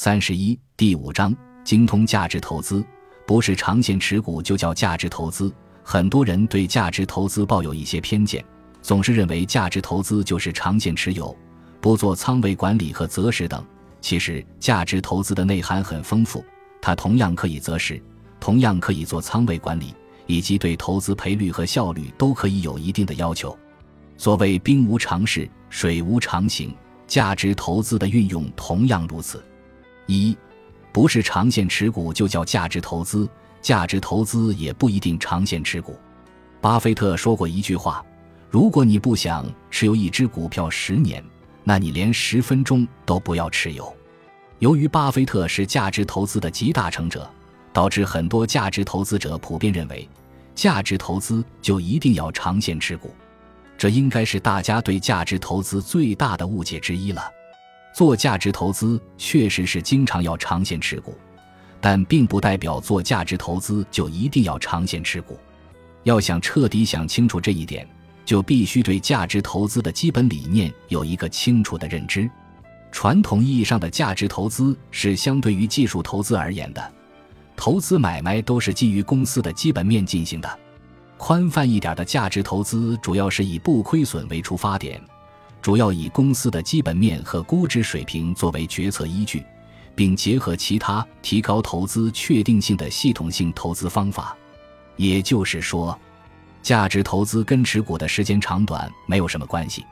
31第5章精通价值投资。不是长线持股就叫价值投资，很多人对价值投资抱有一些偏见，总是认为价值投资就是长线持有，不做仓位管理和择时等。其实价值投资的内涵很丰富，它同样可以择时，同样可以做仓位管理，以及对投资赔率和效率都可以有一定的要求。所谓兵无常势，水无常形，价值投资的运用同样如此。一，不是长线持股就叫价值投资，价值投资也不一定长线持股。巴菲特说过一句话，如果你不想持有一只股票10年，那你连10分钟都不要持有。由于巴菲特是价值投资的集大成者，导致很多价值投资者普遍认为，价值投资就一定要长线持股。这应该是大家对价值投资最大的误解之一了。做价值投资确实是经常要长线持股，但并不代表做价值投资就一定要长线持股。要想彻底想清楚这一点，就必须对价值投资的基本理念有一个清楚的认知。传统意义上的价值投资是相对于技术投资而言的，投资买卖都是基于公司的基本面进行的。宽泛一点的价值投资主要是以不亏损为出发点，主要以公司的基本面和估值水平作为决策依据，并结合其他提高投资确定性的系统性投资方法。也就是说，价值投资跟持股的时间长短没有什么关系。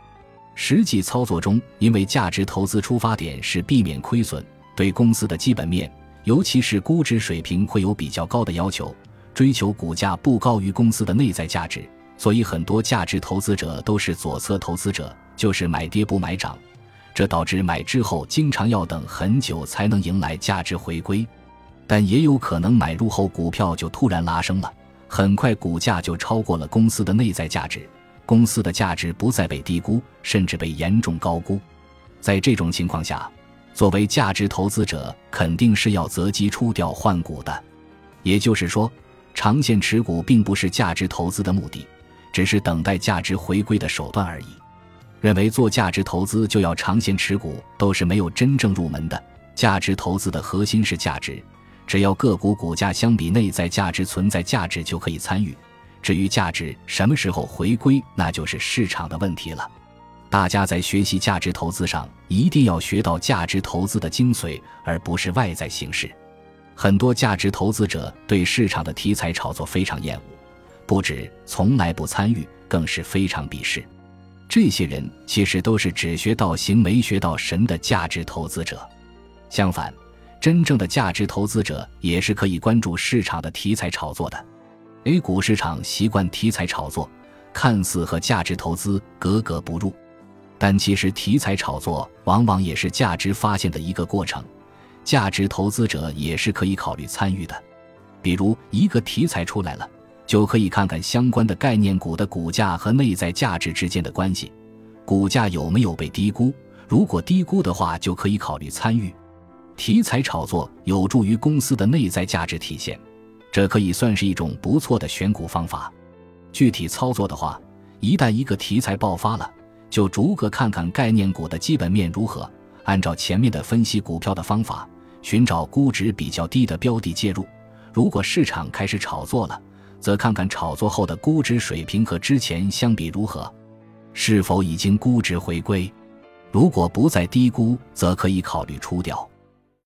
实际操作中，因为价值投资出发点是避免亏损，对公司的基本面，尤其是估值水平会有比较高的要求，追求股价不高于公司的内在价值，所以很多价值投资者都是左侧投资者，就是买跌不买涨，这导致买之后经常要等很久才能迎来价值回归。但也有可能买入后股票就突然拉升了，很快股价就超过了公司的内在价值，公司的价值不再被低估，甚至被严重高估。在这种情况下，作为价值投资者肯定是要择机出掉换股的。也就是说，长线持股并不是价值投资的目的，只是等待价值回归的手段而已。认为做价值投资就要长线持股都是没有真正入门的。价值投资的核心是价值，只要个股股价相比内在价值存在价值就可以参与，至于价值什么时候回归，那就是市场的问题了。大家在学习价值投资上一定要学到价值投资的精髓，而不是外在形式。很多价值投资者对市场的题材炒作非常厌恶，不止从来不参与，更是非常鄙视。这些人其实都是只学到形没学到神的价值投资者。相反，真正的价值投资者也是可以关注市场的题材炒作的。 A 股市场习惯题材炒作，看似和价值投资格格不入，但其实题材炒作往往也是价值发现的一个过程，价值投资者也是可以考虑参与的。比如一个题材出来了，就可以看看相关的概念股的股价和内在价值之间的关系，股价有没有被低估，如果低估的话就可以考虑参与。题材炒作有助于公司的内在价值体现，这可以算是一种不错的选股方法。具体操作的话，一旦一个题材爆发了，就逐个看看概念股的基本面如何，按照前面的分析股票的方法，寻找估值比较低的标的介入。如果市场开始炒作了，则看看炒作后的估值水平和之前相比如何，是否已经估值回归，如果不再低估，则可以考虑出掉。